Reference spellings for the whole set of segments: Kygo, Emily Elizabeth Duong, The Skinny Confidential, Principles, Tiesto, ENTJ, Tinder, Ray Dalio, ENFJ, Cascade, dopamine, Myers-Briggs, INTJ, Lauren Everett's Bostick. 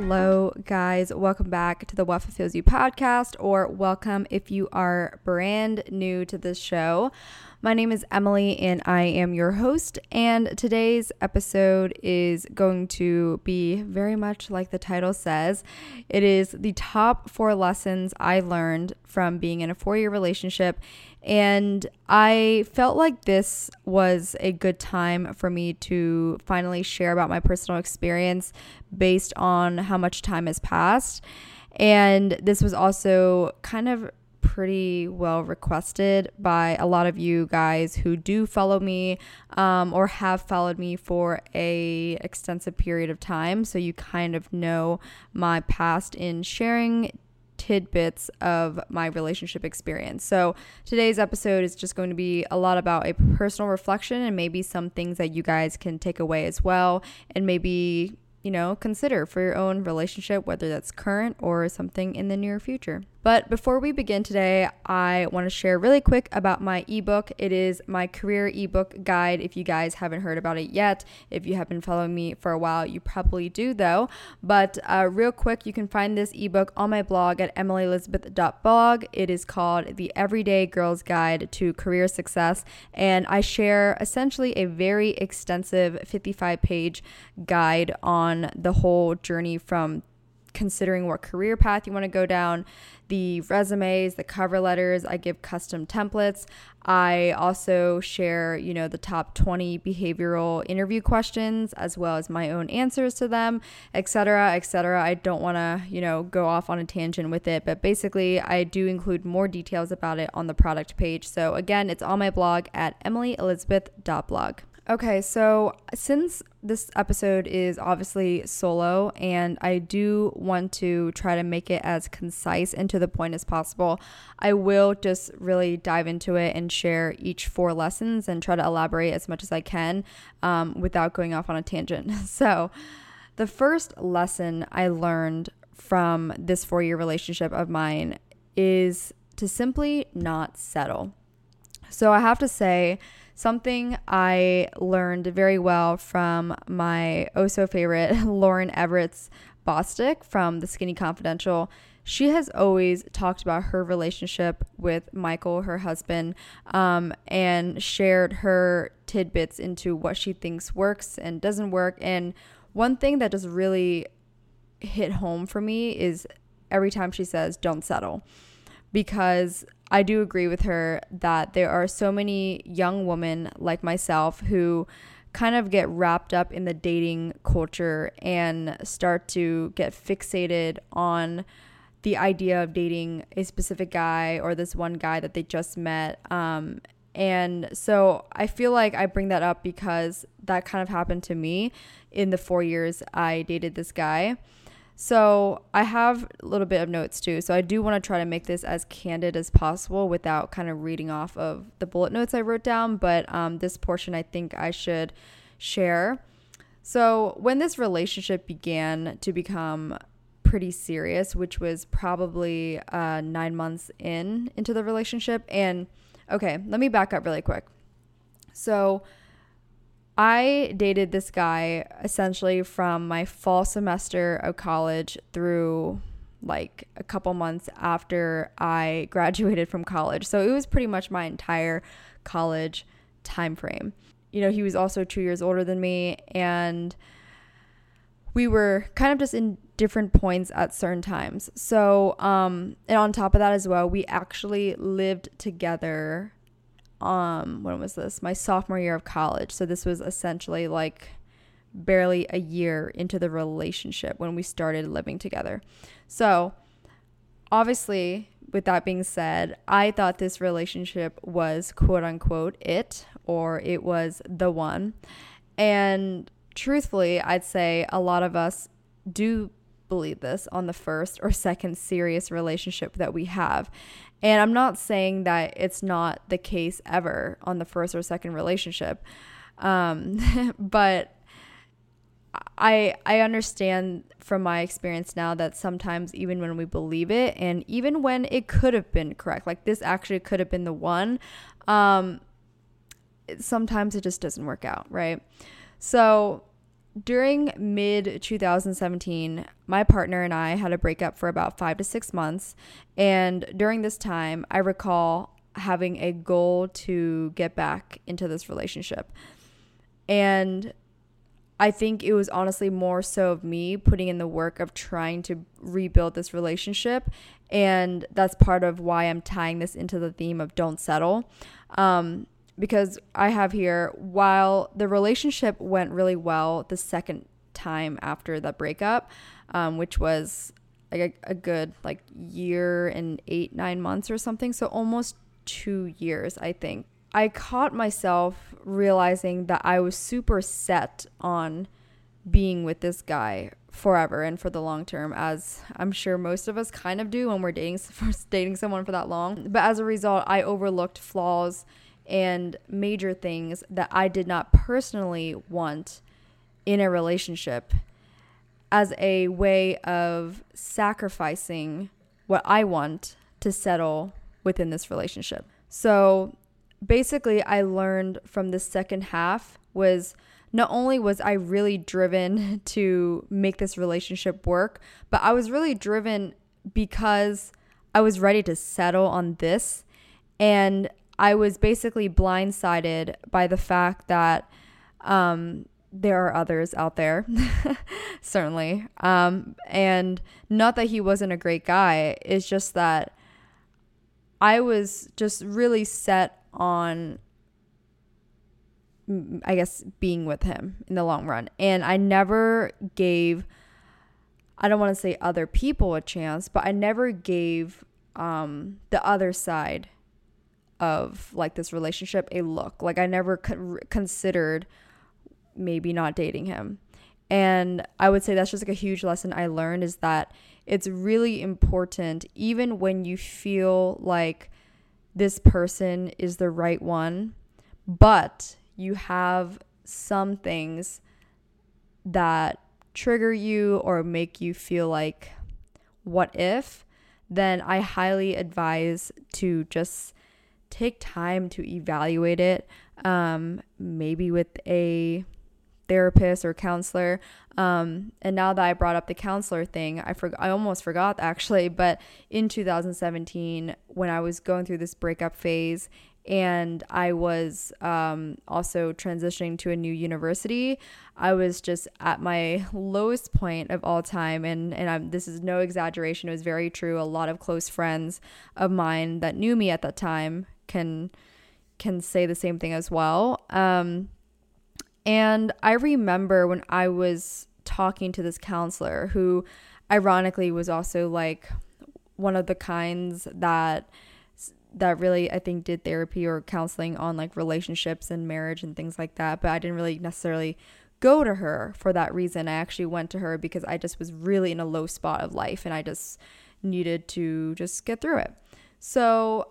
Hello, guys. Welcome back to the What Fulfills You podcast, or welcome if you are brand new to this show. My name is Emily, and I am your host, and today's episode is going to be very much like the title says. It is the top 4 lessons I learned from being in a 4-year relationship, and I felt like this was a good time for me to finally share about my personal experience based on how much time has passed. And this was also kind of pretty well requested by a lot of you guys who do follow me or have followed me for a extensive period of time. So you kind of know my past in sharing tidbits of my relationship experience. So today's episode is just going to be a lot about a personal reflection and maybe some things that you guys can take away as well, and maybe, you know, consider for your own relationship, whether that's current or something in the near future. But before we begin today, I want to share really quick about my ebook. It is my career ebook guide. If you guys haven't heard about it yet, if you have been following me for a while, you probably do though. But real quick, you can find this ebook on my blog at emilyelizabeth.blog. It is called The Everyday Girl's Guide to Career Success. And I share essentially a very extensive 55-page guide on the whole journey from considering what career path you want to go down, the resumes, the cover letters. I give custom templates. I also share, you know, the top 20 behavioral interview questions, as well as my own answers to them, etc. I don't want to, you know, go off on a tangent with it, but basically I do include more details about it on the product page. So again, it's on my blog at emilyelizabeth.blog. Okay, so since this episode is obviously solo and I do want to try to make it as concise and to the point as possible, I will just really dive into it and share each 4 lessons and try to elaborate as much as I can without going off on a tangent. So the first lesson I learned from this 4-year relationship of mine is to simply not settle. So I have to say, something I learned very well from my oh-so-favorite Lauren Everett's Bostick from The Skinny Confidential. She has always talked about her relationship with Michael, her husband, and shared her tidbits into what she thinks works and doesn't work. And one thing that just really hit home for me is every time she says, "Don't settle," because I do agree with her that there are so many young women like myself who kind of get wrapped up in the dating culture and start to get fixated on the idea of dating a specific guy or this one guy that they just met. And so I feel like I bring that up because that kind of happened to me in the 4 years I dated this guy. So I have a little bit of notes too. So I do want to try to make this as candid as possible without kind of reading off of the bullet notes I wrote down. But this portion I think I should share. So when this relationship began to become pretty serious, which was probably 9 months into the relationship. And okay, let me back up really quick. So I dated this guy essentially from my fall semester of college through like a couple months after I graduated from college. So it was pretty much my entire college time frame. You know, he was also 2 years older than me, and we were kind of just in different points at certain times. So, and on top of that as well, we actually lived together when was this? My sophomore year of college. So this was essentially like barely a year into the relationship when we started living together. So obviously, with that being said, I thought this relationship was quote unquote it, or it was the one. And truthfully, I'd say a lot of us do believe this, on the first or second serious relationship that we have. And I'm not saying that it's not the case ever on the first or second relationship. But I understand from my experience now that sometimes even when we believe it and even when it could have been correct, like this actually could have been the one, sometimes it just doesn't work out, right? So during mid-2017, my partner and I had a breakup for about 5 to 6 months. And during this time, I recall having a goal to get back into this relationship. And I think it was honestly more so of me putting in the work of trying to rebuild this relationship. And that's part of why I'm tying this into the theme of don't settle. Because I have here, while the relationship went really well the second time after the breakup, which was like a good like year and 8-9 months or something, so almost 2 years, I think, I caught myself realizing that I was super set on being with this guy forever and for the long term, as I'm sure most of us kind of do when we're dating someone for that long. But as a result, I overlooked flaws and major things that I did not personally want in a relationship as a way of sacrificing what I want to settle within this relationship. So basically, I learned from the second half was not only was I really driven to make this relationship work, but I was really driven because I was ready to settle on this. And I was basically blindsided by the fact that there are others out there, certainly. And not that he wasn't a great guy. It's just that I was just really set on, I guess, being with him in the long run. And I never gave, I don't want to say other people a chance, but I never gave the other side of like this relationship a look. Like I never considered maybe not dating him. And I would say that's just like a huge lesson I learned, is that it's really important, even when you feel like this person is the right one, but you have some things that trigger you or make you feel like what if, then I highly advise to just take time to evaluate it, maybe with a therapist or counselor. And now that I brought up the counselor thing, I almost forgot actually, but in 2017, when I was going through this breakup phase and I was also transitioning to a new university, I was just at my lowest point of all time. And this is no exaggeration. It was very true. A lot of close friends of mine that knew me at that time can say the same thing as well. And I remember when I was talking to this counselor, who ironically was also like one of the kinds that really, I think, did therapy or counseling on like relationships and marriage and things like that. But I didn't really necessarily go to her for that reason. I actually went to her because I just was really in a low spot of life and I just needed to just get through it. So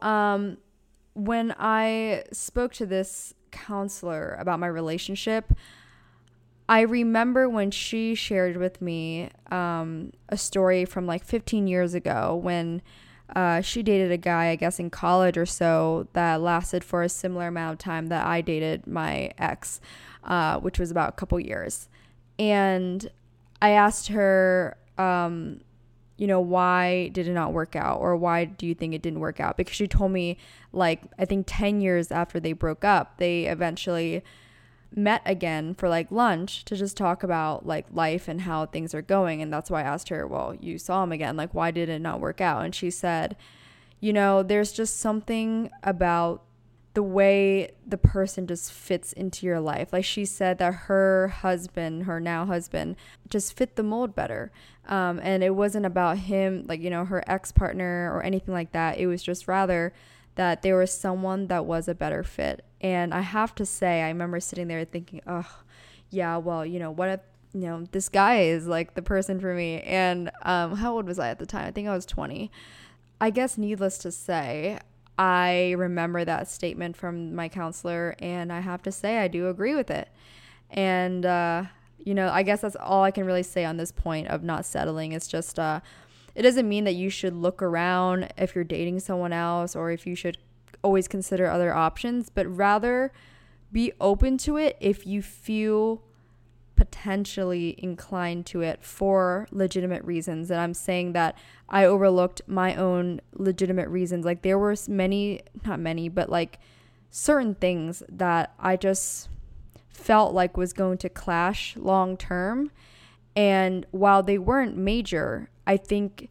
when I spoke to this counselor about my relationship, I remember when she shared with me a story from like 15 years ago when she dated a guy, I guess in college or so, that lasted for a similar amount of time that I dated my ex, which was about a couple years. And I asked her, why did it not work out, or why do you think it didn't work out? Because she told me, like, I think 10 years after they broke up, they eventually met again for like lunch to just talk about like life and how things are going. And that's why I asked her, well, you saw him again, like, why did it not work out? And she said, there's just something about the way the person just fits into your life. Like, she said that her now husband just fit the mold better, and it wasn't about him, like, her ex-partner or anything like that. It was just rather that there was someone that was a better fit. And I have to say, I remember sitting there thinking, oh yeah, well, what if you know, this guy is like the person for me. And how old was I at the time? I think I was 20. I guess needless to say, I remember that statement from my counselor, and I have to say I do agree with it. And, you know, I guess that's all I can really say on this point of not settling. It's just, it doesn't mean that you should look around if you're dating someone else, or if you should always consider other options, but rather be open to it if you feel potentially inclined to it for legitimate reasons. And I'm saying that I overlooked my own legitimate reasons. Like, there were many, not many, but like certain things that I just felt like was going to clash long term. And while they weren't major, I think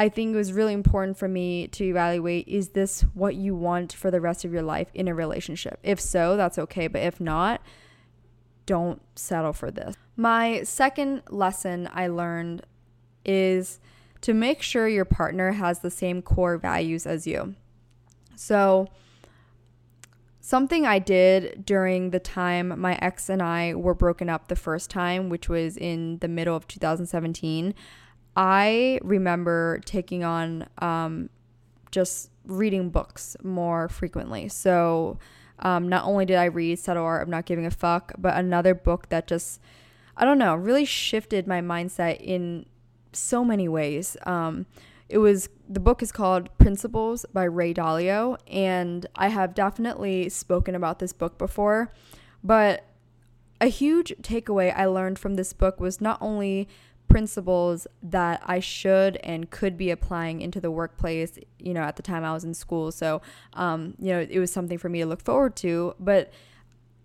it was really important for me to evaluate, is this what you want for the rest of your life in a relationship? If so, that's okay. But if not, don't settle for this. My second lesson I learned is to make sure your partner has the same core values as you. So something I did during the time my ex and I were broken up the first time, which was in the middle of 2017, I remember taking on just reading books more frequently. So not only did I read Subtle Art of Not Giving a Fuck, but another book that just, I don't know, really shifted my mindset in so many ways. The book is called Principles by Ray Dalio, and I have definitely spoken about this book before, but a huge takeaway I learned from this book was not only principles that I should and could be applying into the workplace. You know, at the time I was in school, so you know, it was something for me to look forward to. But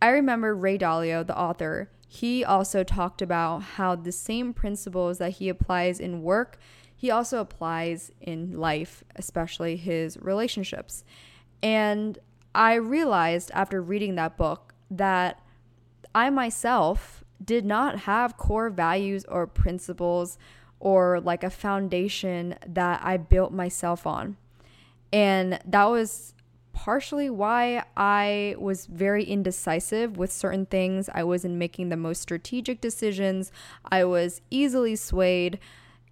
I remember Ray Dalio, the author, he also talked about how the same principles that he applies in work, he also applies in life, especially his relationships. And I realized after reading that book that I myself did not have core values or principles or like a foundation that I built myself on. And that was partially why I was very indecisive with certain things. I wasn't making the most strategic decisions. I was easily swayed.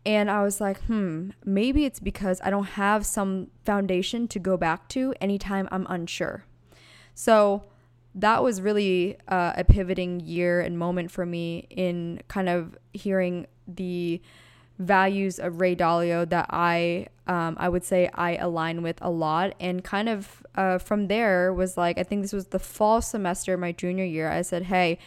And I was like, maybe it's because I don't have some foundation to go back to anytime I'm unsure. So that was really a pivoting year and moment for me in kind of hearing the values of Ray Dalio that I would say I align with a lot. And kind of from there was like, I think this was the fall semester of my junior year, I said, hey,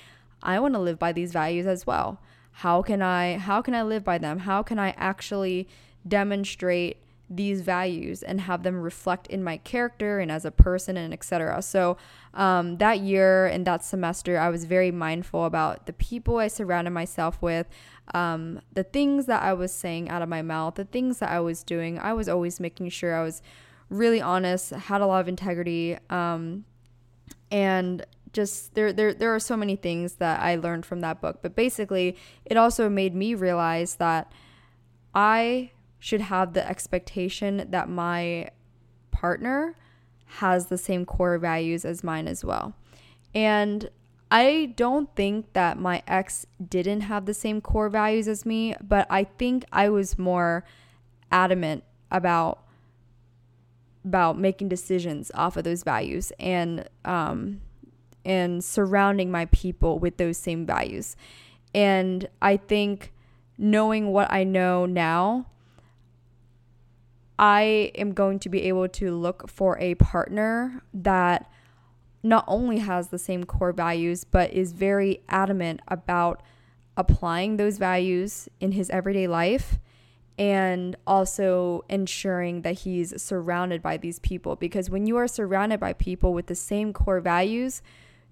I want to live by these values as well. How can I live by them? How can I actually demonstrate these values and have them reflect in my character and as a person and etc. So that year and that semester, I was very mindful about the people I surrounded myself with, the things that I was saying out of my mouth, the things that I was doing. I was always making sure I was really honest, had a lot of integrity, and just there are so many things that I learned from that book. But basically, it also made me realize that I should have the expectation that my partner has the same core values as mine as well. And I don't think that my ex didn't have the same core values as me, but I think I was more adamant about making decisions off of those values and surrounding my people with those same values. And I think knowing what I know now, I am going to be able to look for a partner that not only has the same core values, but is very adamant about applying those values in his everyday life, and also ensuring that he's surrounded by these people. Because when you are surrounded by people with the same core values,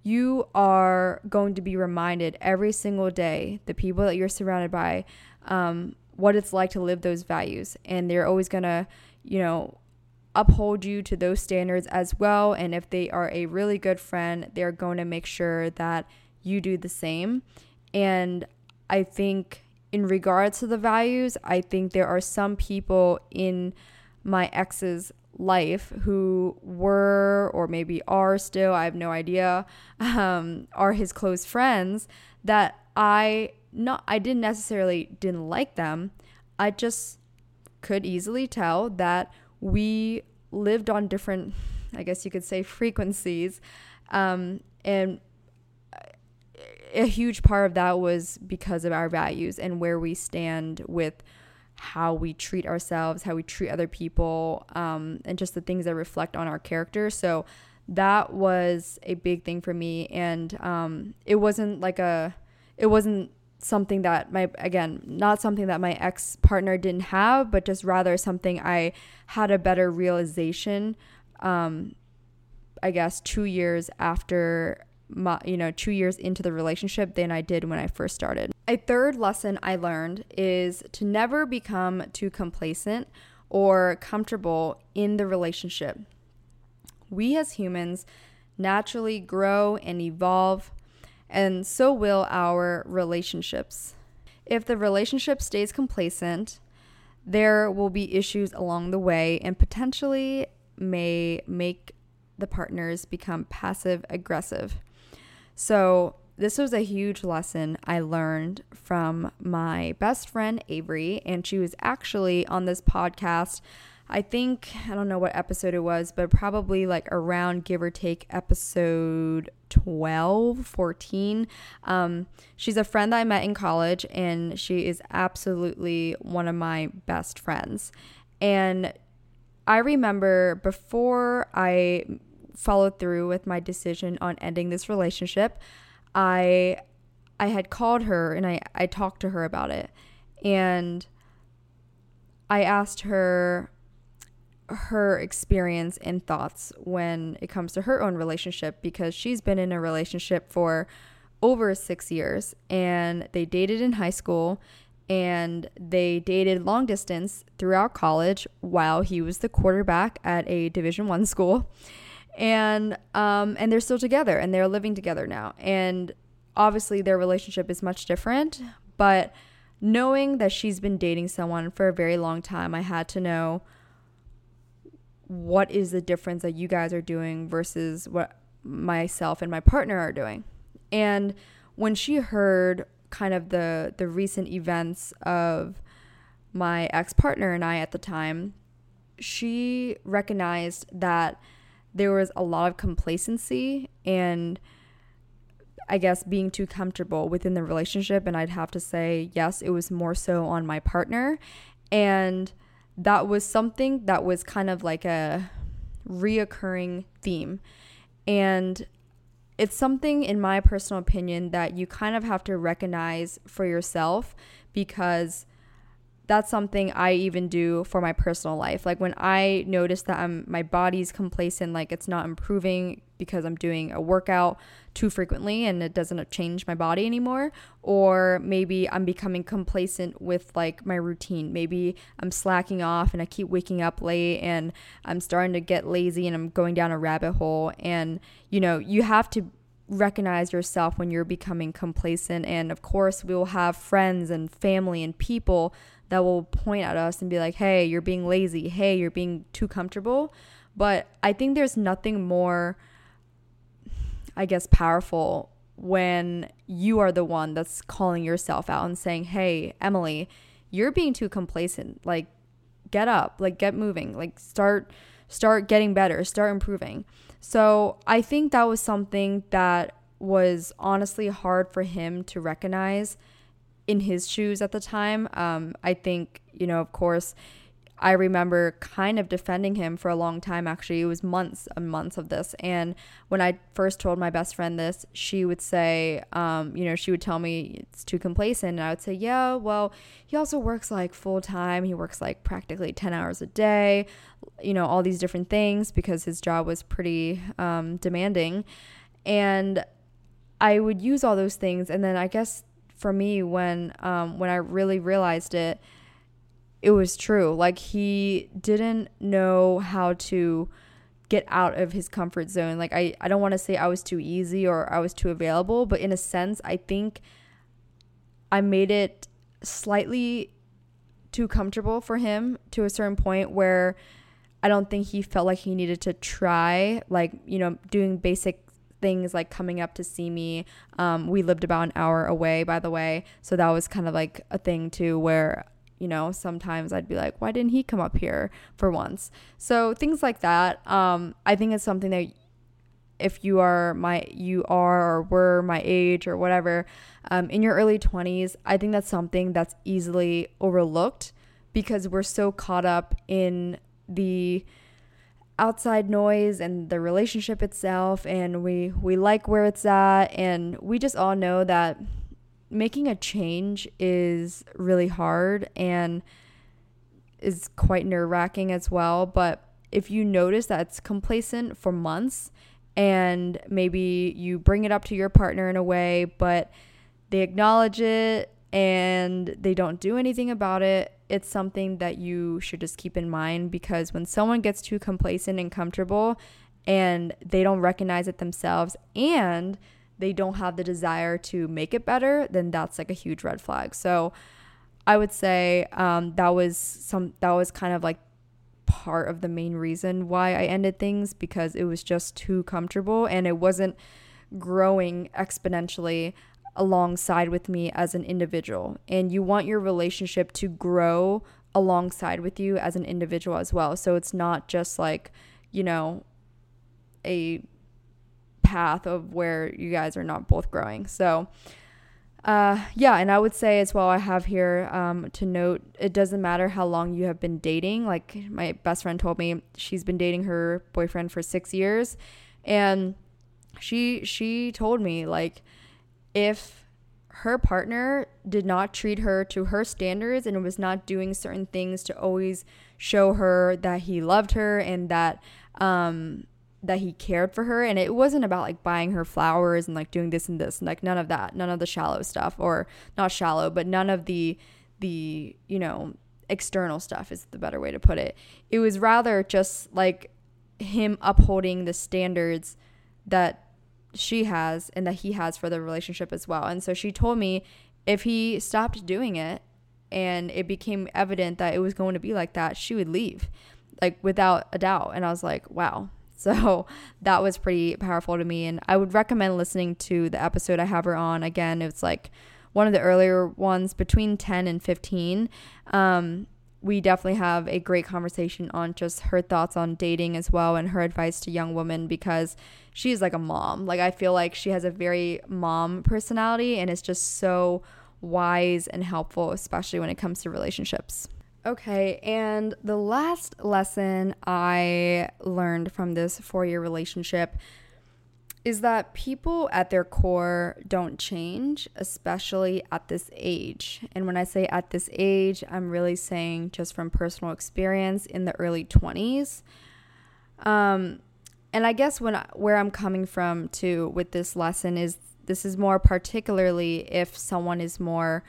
you are going to be reminded every single day, the people that you're surrounded by, what it's like to live those values, and they're always gonna, you know, uphold you to those standards as well. And if they are a really good friend, they're going to make sure that you do the same. And I think in regards to the values, I think there are some people in my ex's life who were, or maybe are still, I have no idea, are his close friends that I didn't necessarily didn't like them. I just could easily tell that we lived on different, I guess you could say, frequencies. And a huge part of that was because of our values and where we stand with how we treat ourselves, how we treat other people, and just the things that reflect on our character. So that was a big thing for me. And not something that my ex partner didn't have, but just rather something I had a better realization, 2 years after 2 years into the relationship than I did when I first started. A third lesson I learned is to never become too complacent or comfortable in the relationship. We as humans naturally grow and evolve, and so will our relationships. If the relationship stays complacent, there will be issues along the way and potentially may make the partners become passive aggressive. So this was a huge lesson I learned from my best friend, Avery, and she was actually on this podcast. I don't know what episode it was, but probably like around give or take episode 12, 14. She's a friend that I met in college, and she is absolutely one of my best friends. And I remember before I followed through with my decision on ending this relationship, I had called her and I talked to her about it. And I asked her experience and thoughts when it comes to her own relationship, because she's been in a relationship for over 6 years, and they dated in high school and they dated long distance throughout college while he was the quarterback at a Division I school. And they're still together and they're living together now. And obviously their relationship is much different, but knowing that she's been dating someone for a very long time, I had to know what is the difference that you guys are doing versus what myself and my partner are doing. And when she heard kind of the recent events of my ex-partner and I at the time, she recognized that there was a lot of complacency and I guess being too comfortable within the relationship. And I'd have to say, yes, it was more so on my partner. And that was something that was kind of like a reoccurring theme. And it's something, in my personal opinion, that you kind of have to recognize for yourself, because that's something I even do for my personal life. Like when I notice that my body's complacent, like it's not improving because I'm doing a workout too frequently and it doesn't change my body anymore, or maybe I'm becoming complacent with like my routine. Maybe I'm slacking off and I keep waking up late and I'm starting to get lazy and I'm going down a rabbit hole. And you have to recognize yourself when you're becoming complacent. And of course we will have friends and family and people that will point at us and be like, hey, you're being lazy, hey, you're being too comfortable. But I think there's nothing more, I guess, powerful when you are the one that's calling yourself out and saying, hey, Emily, you're being too complacent. Like, get up, like, get moving, like, start getting better, start improving. So I think that was something that was honestly hard for him to recognize in his shoes at the time. I think, of course, I remember kind of defending him for a long time. Actually, it was months and months of this. And when I first told my best friend this, she would say, she would tell me it's too complacent. And I would say, yeah, well, he also works like full time. He works like practically 10 hours a day, all these different things, because his job was pretty demanding. And I would use all those things. And then I guess for me, when I really realized it was true. Like, he didn't know how to get out of his comfort zone. Like, I don't want to say I was too easy or I was too available, but in a sense, I think I made it slightly too comfortable for him to a certain point where I don't think he felt like he needed to try, like, doing basic things like coming up to see me. We lived about an hour away, by the way. So that was kind of like a thing too, where, you know, sometimes I'd be like, why didn't he come up here for once? So things like that. I think it's something that if you are or were my age or whatever, in your early 20s, I think that's something that's easily overlooked because we're so caught up in the outside noise and the relationship itself, and we like where it's at, and we just all know that making a change is really hard and is quite nerve-wracking as well. But if you notice that it's complacent for months, and maybe you bring it up to your partner in a way, but they acknowledge it and they don't do anything about it, it's something that you should just keep in mind, because when someone gets too complacent and comfortable and they don't recognize it themselves and they don't have the desire to make it better, then that's like a huge red flag. So I would say that was kind of like part of the main reason why I ended things, because it was just too comfortable and it wasn't growing exponentially alongside with me as an individual. And you want your relationship to grow alongside with you as an individual as well. So it's not just like, you know, a path of where you guys are not both growing. So yeah, and I would say as well, I have here to note, it doesn't matter how long you have been dating. Like my best friend told me she's been dating her boyfriend for 6 years, and she told me, like, if her partner did not treat her to her standards and was not doing certain things to always show her that he loved her and that he cared for her, and it wasn't about like buying her flowers and like doing this and this, like none of that, none of the shallow stuff, or not shallow, but none of the you know, external stuff is the better way to put it. It was rather just like him upholding the standards that she has and that he has for the relationship as well. And so she told me if he stopped doing it and it became evident that it was going to be like that, she would leave, like without a doubt. And I was like, wow. So that was pretty powerful to me, and I would recommend listening to the episode I have her on. Again, it's like one of the earlier ones, between 10 and 15. We definitely have a great conversation on just her thoughts on dating as well, and her advice to young women, because she's like a mom. Like I feel like she has a very mom personality, and it's just so wise and helpful, especially when it comes to relationships. Okay, and the last lesson I learned from this 4-year relationship is that people at their core don't change, especially at this age. And when I say at this age, I'm really saying just from personal experience in the early 20s. And I guess where I'm coming from too with this lesson is, this is more particularly if someone is more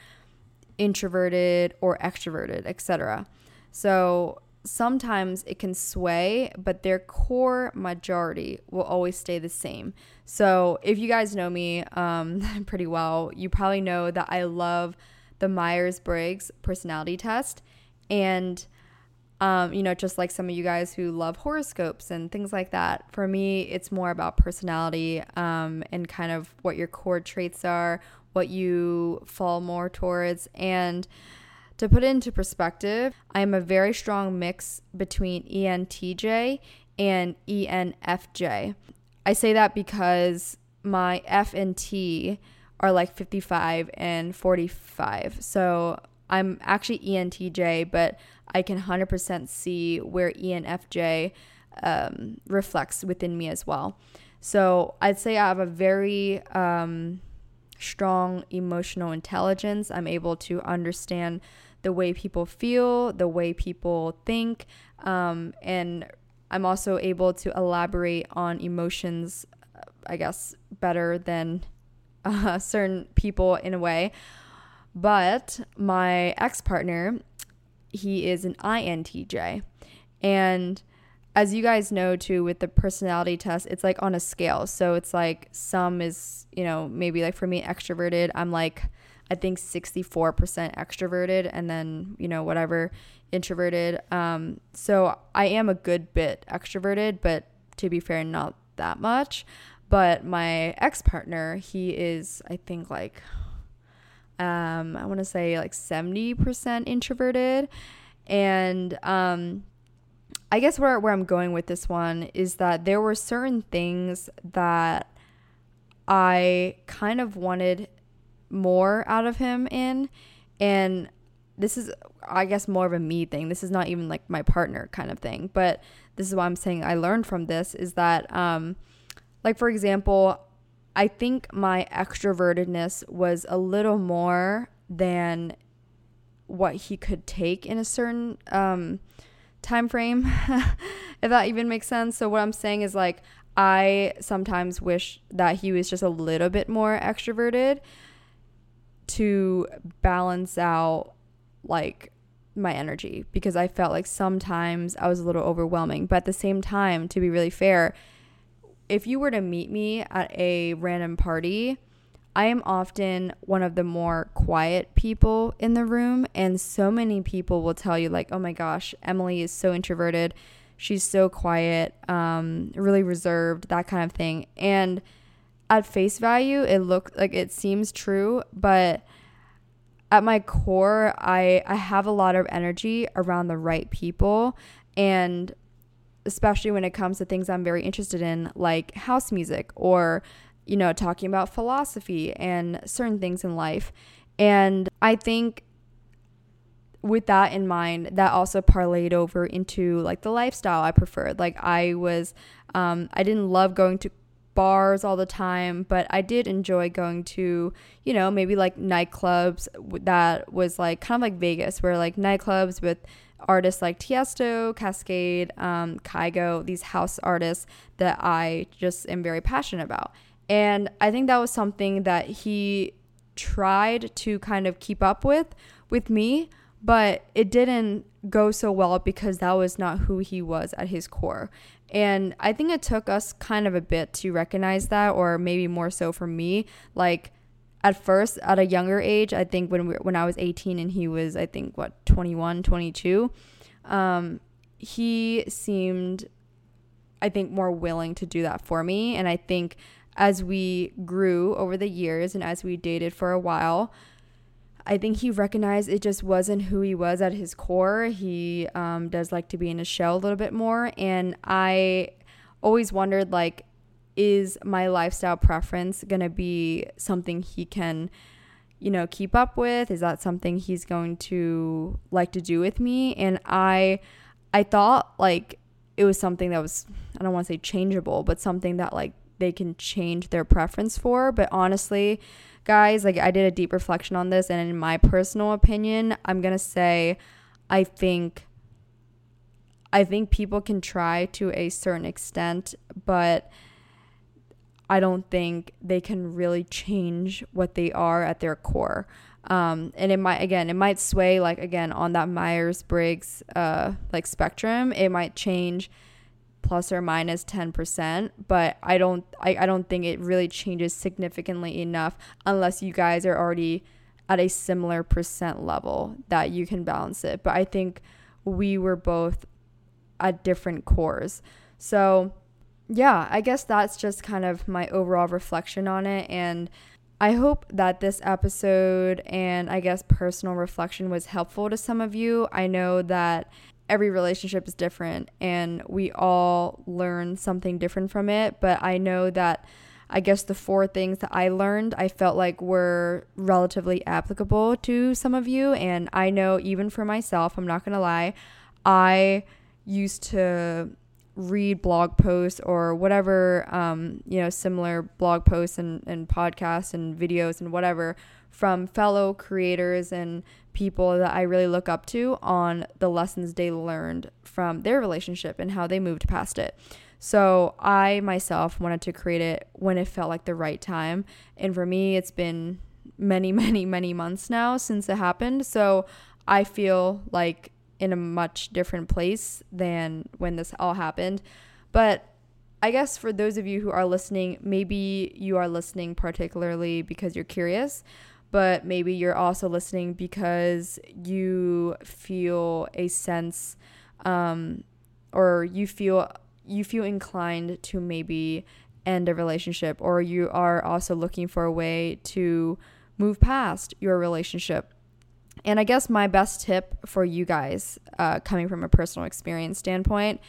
introverted or extroverted, etc. So sometimes it can sway, but their core majority will always stay the same. So if you guys know me pretty well, you probably know that I love the Myers-Briggs personality test, and you know, just like some of you guys who love horoscopes and things like that, for me it's more about personality and kind of what your core traits are, what you fall more towards. And to put it into perspective, I am a very strong mix between ENTJ and ENFJ. I say that because my F and T are like 55 and 45. So I'm actually ENTJ, but I can 100% see where ENFJ reflects within me as well. So I'd say I have a very strong emotional intelligence. I'm able to understand the way people feel, the way people think, and I'm also able to elaborate on emotions, I guess, better than certain people in a way. But my ex-partner, he is an INTJ, and as you guys know too, with the personality test, it's like on a scale. So it's like some is, you know, maybe like for me, extroverted, I'm like, I think 64% extroverted, and then, you know, whatever, introverted. So I am a good bit extroverted, but to be fair, not that much. But my ex-partner, he is, I think, like, I want to say like 70% introverted. And I guess where I'm going with this one is that there were certain things that I kind of wanted more out of him in. And this is, I guess, more of a me thing. This is not even like my partner kind of thing. But this is why I'm saying I learned from this is that, like, for example, I think my extrovertedness was a little more than what he could take in a certain time frame, if that even makes sense. So what I'm saying is, like, I sometimes wish that he was just a little bit more extroverted to balance out, like, my energy, because I felt like sometimes I was a little overwhelming. But at the same time, to be really fair, if you were to meet me at a random party, I am often one of the more quiet people in the room. And so many people will tell you, like, oh my gosh, Emily is so introverted. She's so quiet, really reserved, that kind of thing. And at face value, it looks like it seems true. But at my core, I have a lot of energy around the right people. And especially when it comes to things I'm very interested in, like house music or, you know, talking about philosophy and certain things in life. And I think with that in mind, that also parlayed over into, like, the lifestyle I preferred. Like, I was, I didn't love going to bars all the time, but I did enjoy going to, you know, maybe like nightclubs that was like kind of like Vegas, where like nightclubs with artists like Tiesto, Cascade, Kygo, these house artists that I just am very passionate about. And I think that was something that he tried to kind of keep up with me, but it didn't go so well because that was not who he was at his core. And I think it took us kind of a bit to recognize that, or maybe more so for me. Like, at first, at a younger age, I think when I was 18 and he was, I think, what, 21, 22, he seemed, I think, more willing to do that for me. And I think as we grew over the years and as we dated for a while, I think he recognized it just wasn't who he was at his core. He does like to be in his shell a little bit more. And I always wondered, like, is my lifestyle preference going to be something he can, you know, keep up with? Is that something he's going to like to do with me? And I thought, like, it was something that was, I don't want to say changeable, but something that, like, they can change their preference for. But honestly, guys, like, I did a deep reflection on this, and in my personal opinion, I'm gonna say I think people can try to a certain extent, but I don't think they can really change what they are at their core. And it might sway, like, again, on that Myers-Briggs like spectrum. It might change plus or minus 10%, but I don't think it really changes significantly enough unless you guys are already at a similar percent level that you can balance it. But I think we were both at different cores. So yeah, I guess that's just kind of my overall reflection on it. And I hope that this episode and, I guess, personal reflection was helpful to some of you. I know that every relationship is different and we all learn something different from it. But I know that, I guess, the four things that I learned, I felt like were relatively applicable to some of you. And I know even for myself, I'm not going to lie, I used to read blog posts or whatever, you know, similar blog posts and podcasts and videos and whatever from fellow creators and people that I really look up to on the lessons they learned from their relationship and how they moved past it. So I myself wanted to create it when it felt like the right time. And for me, it's been many, many, many months now since it happened. So I feel like in a much different place than when this all happened. But I guess for those of you who are listening, maybe you are listening particularly because you're curious, but maybe you're also listening because you feel a sense, or you feel inclined to maybe end a relationship, or you are also looking for a way to move past your relationship. And I guess my best tip for you guys, coming from a personal experience standpoint,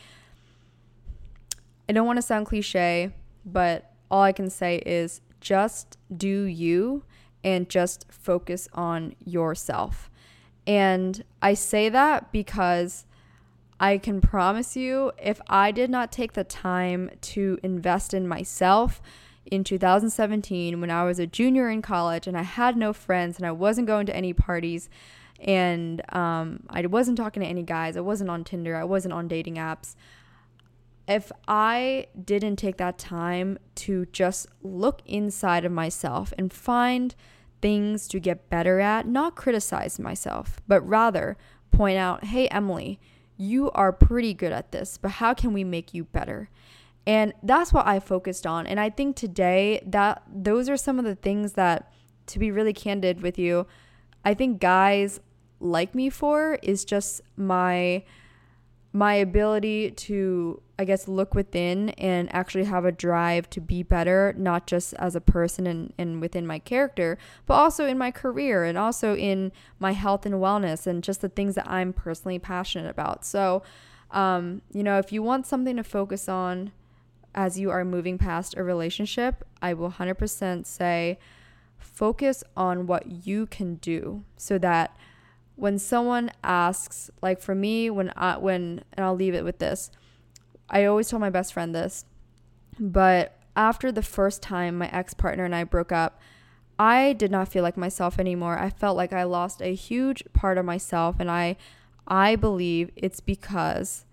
I don't want to sound cliche, but all I can say is just do you and just focus on yourself. And I say that because I can promise you, if I did not take the time to invest in myself in 2017 when I was a junior in college and I had no friends and I wasn't going to any parties and I wasn't talking to any guys, I wasn't on Tinder, I wasn't on dating apps, if I didn't take that time to just look inside of myself and find things to get better at, not criticize myself, but rather point out, hey, Emily, you are pretty good at this, but how can we make you better? And that's what I focused on. And I think today that those are some of the things that, to be really candid with you, I think guys like me for is just my ability to, I guess, look within and actually have a drive to be better, not just as a person and within my character, but also in my career and also in my health and wellness and just the things that I'm personally passionate about. So, if you want something to focus on as you are moving past a relationship, I will 100% say focus on what you can do so that when someone asks, like for me, and I'll leave it with this, I always tell my best friend this, but after the first time my ex-partner and I broke up, I did not feel like myself anymore. I felt like I lost a huge part of myself, and I believe it's because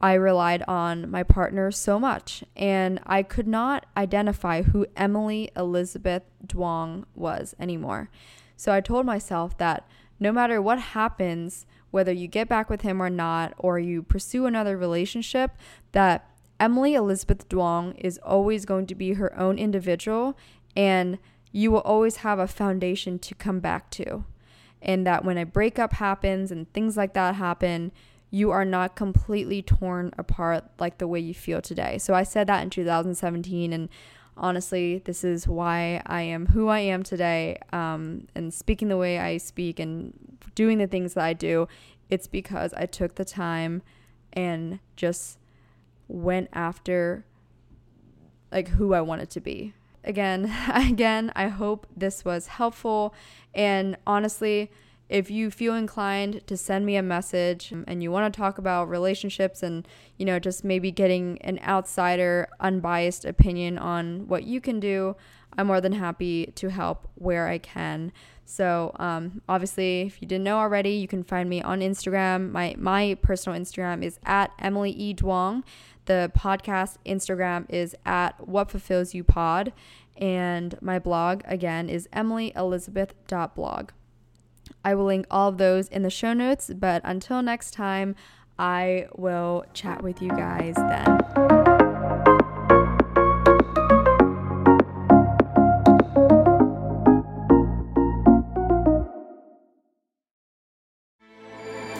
I relied on my partner so much, and I could not identify who Emily Elizabeth Duong was anymore. So I told myself that no matter what happens, whether you get back with him or not, or you pursue another relationship, that Emily Elizabeth Duong is always going to be her own individual, and you will always have a foundation to come back to. And that when a breakup happens and things like that happen, you are not completely torn apart like the way you feel today. So I said that in 2017, and honestly, this is why I am who I am today, and speaking the way I speak and doing the things that I do. It's because I took the time and just went after like who I wanted to be. Again, I hope this was helpful. And honestly, if you feel inclined to send me a message and you want to talk about relationships and, just maybe getting an outsider, unbiased opinion on what you can do, I'm more than happy to help where I can. So obviously, if you didn't know already, you can find me on Instagram. My personal Instagram is at Emily E. Duong. The podcast Instagram is at What Fulfills You Pod. And my blog, again, is emilyelizabeth.blog. I will link all of those in the show notes, but until next time, I will chat with you guys then.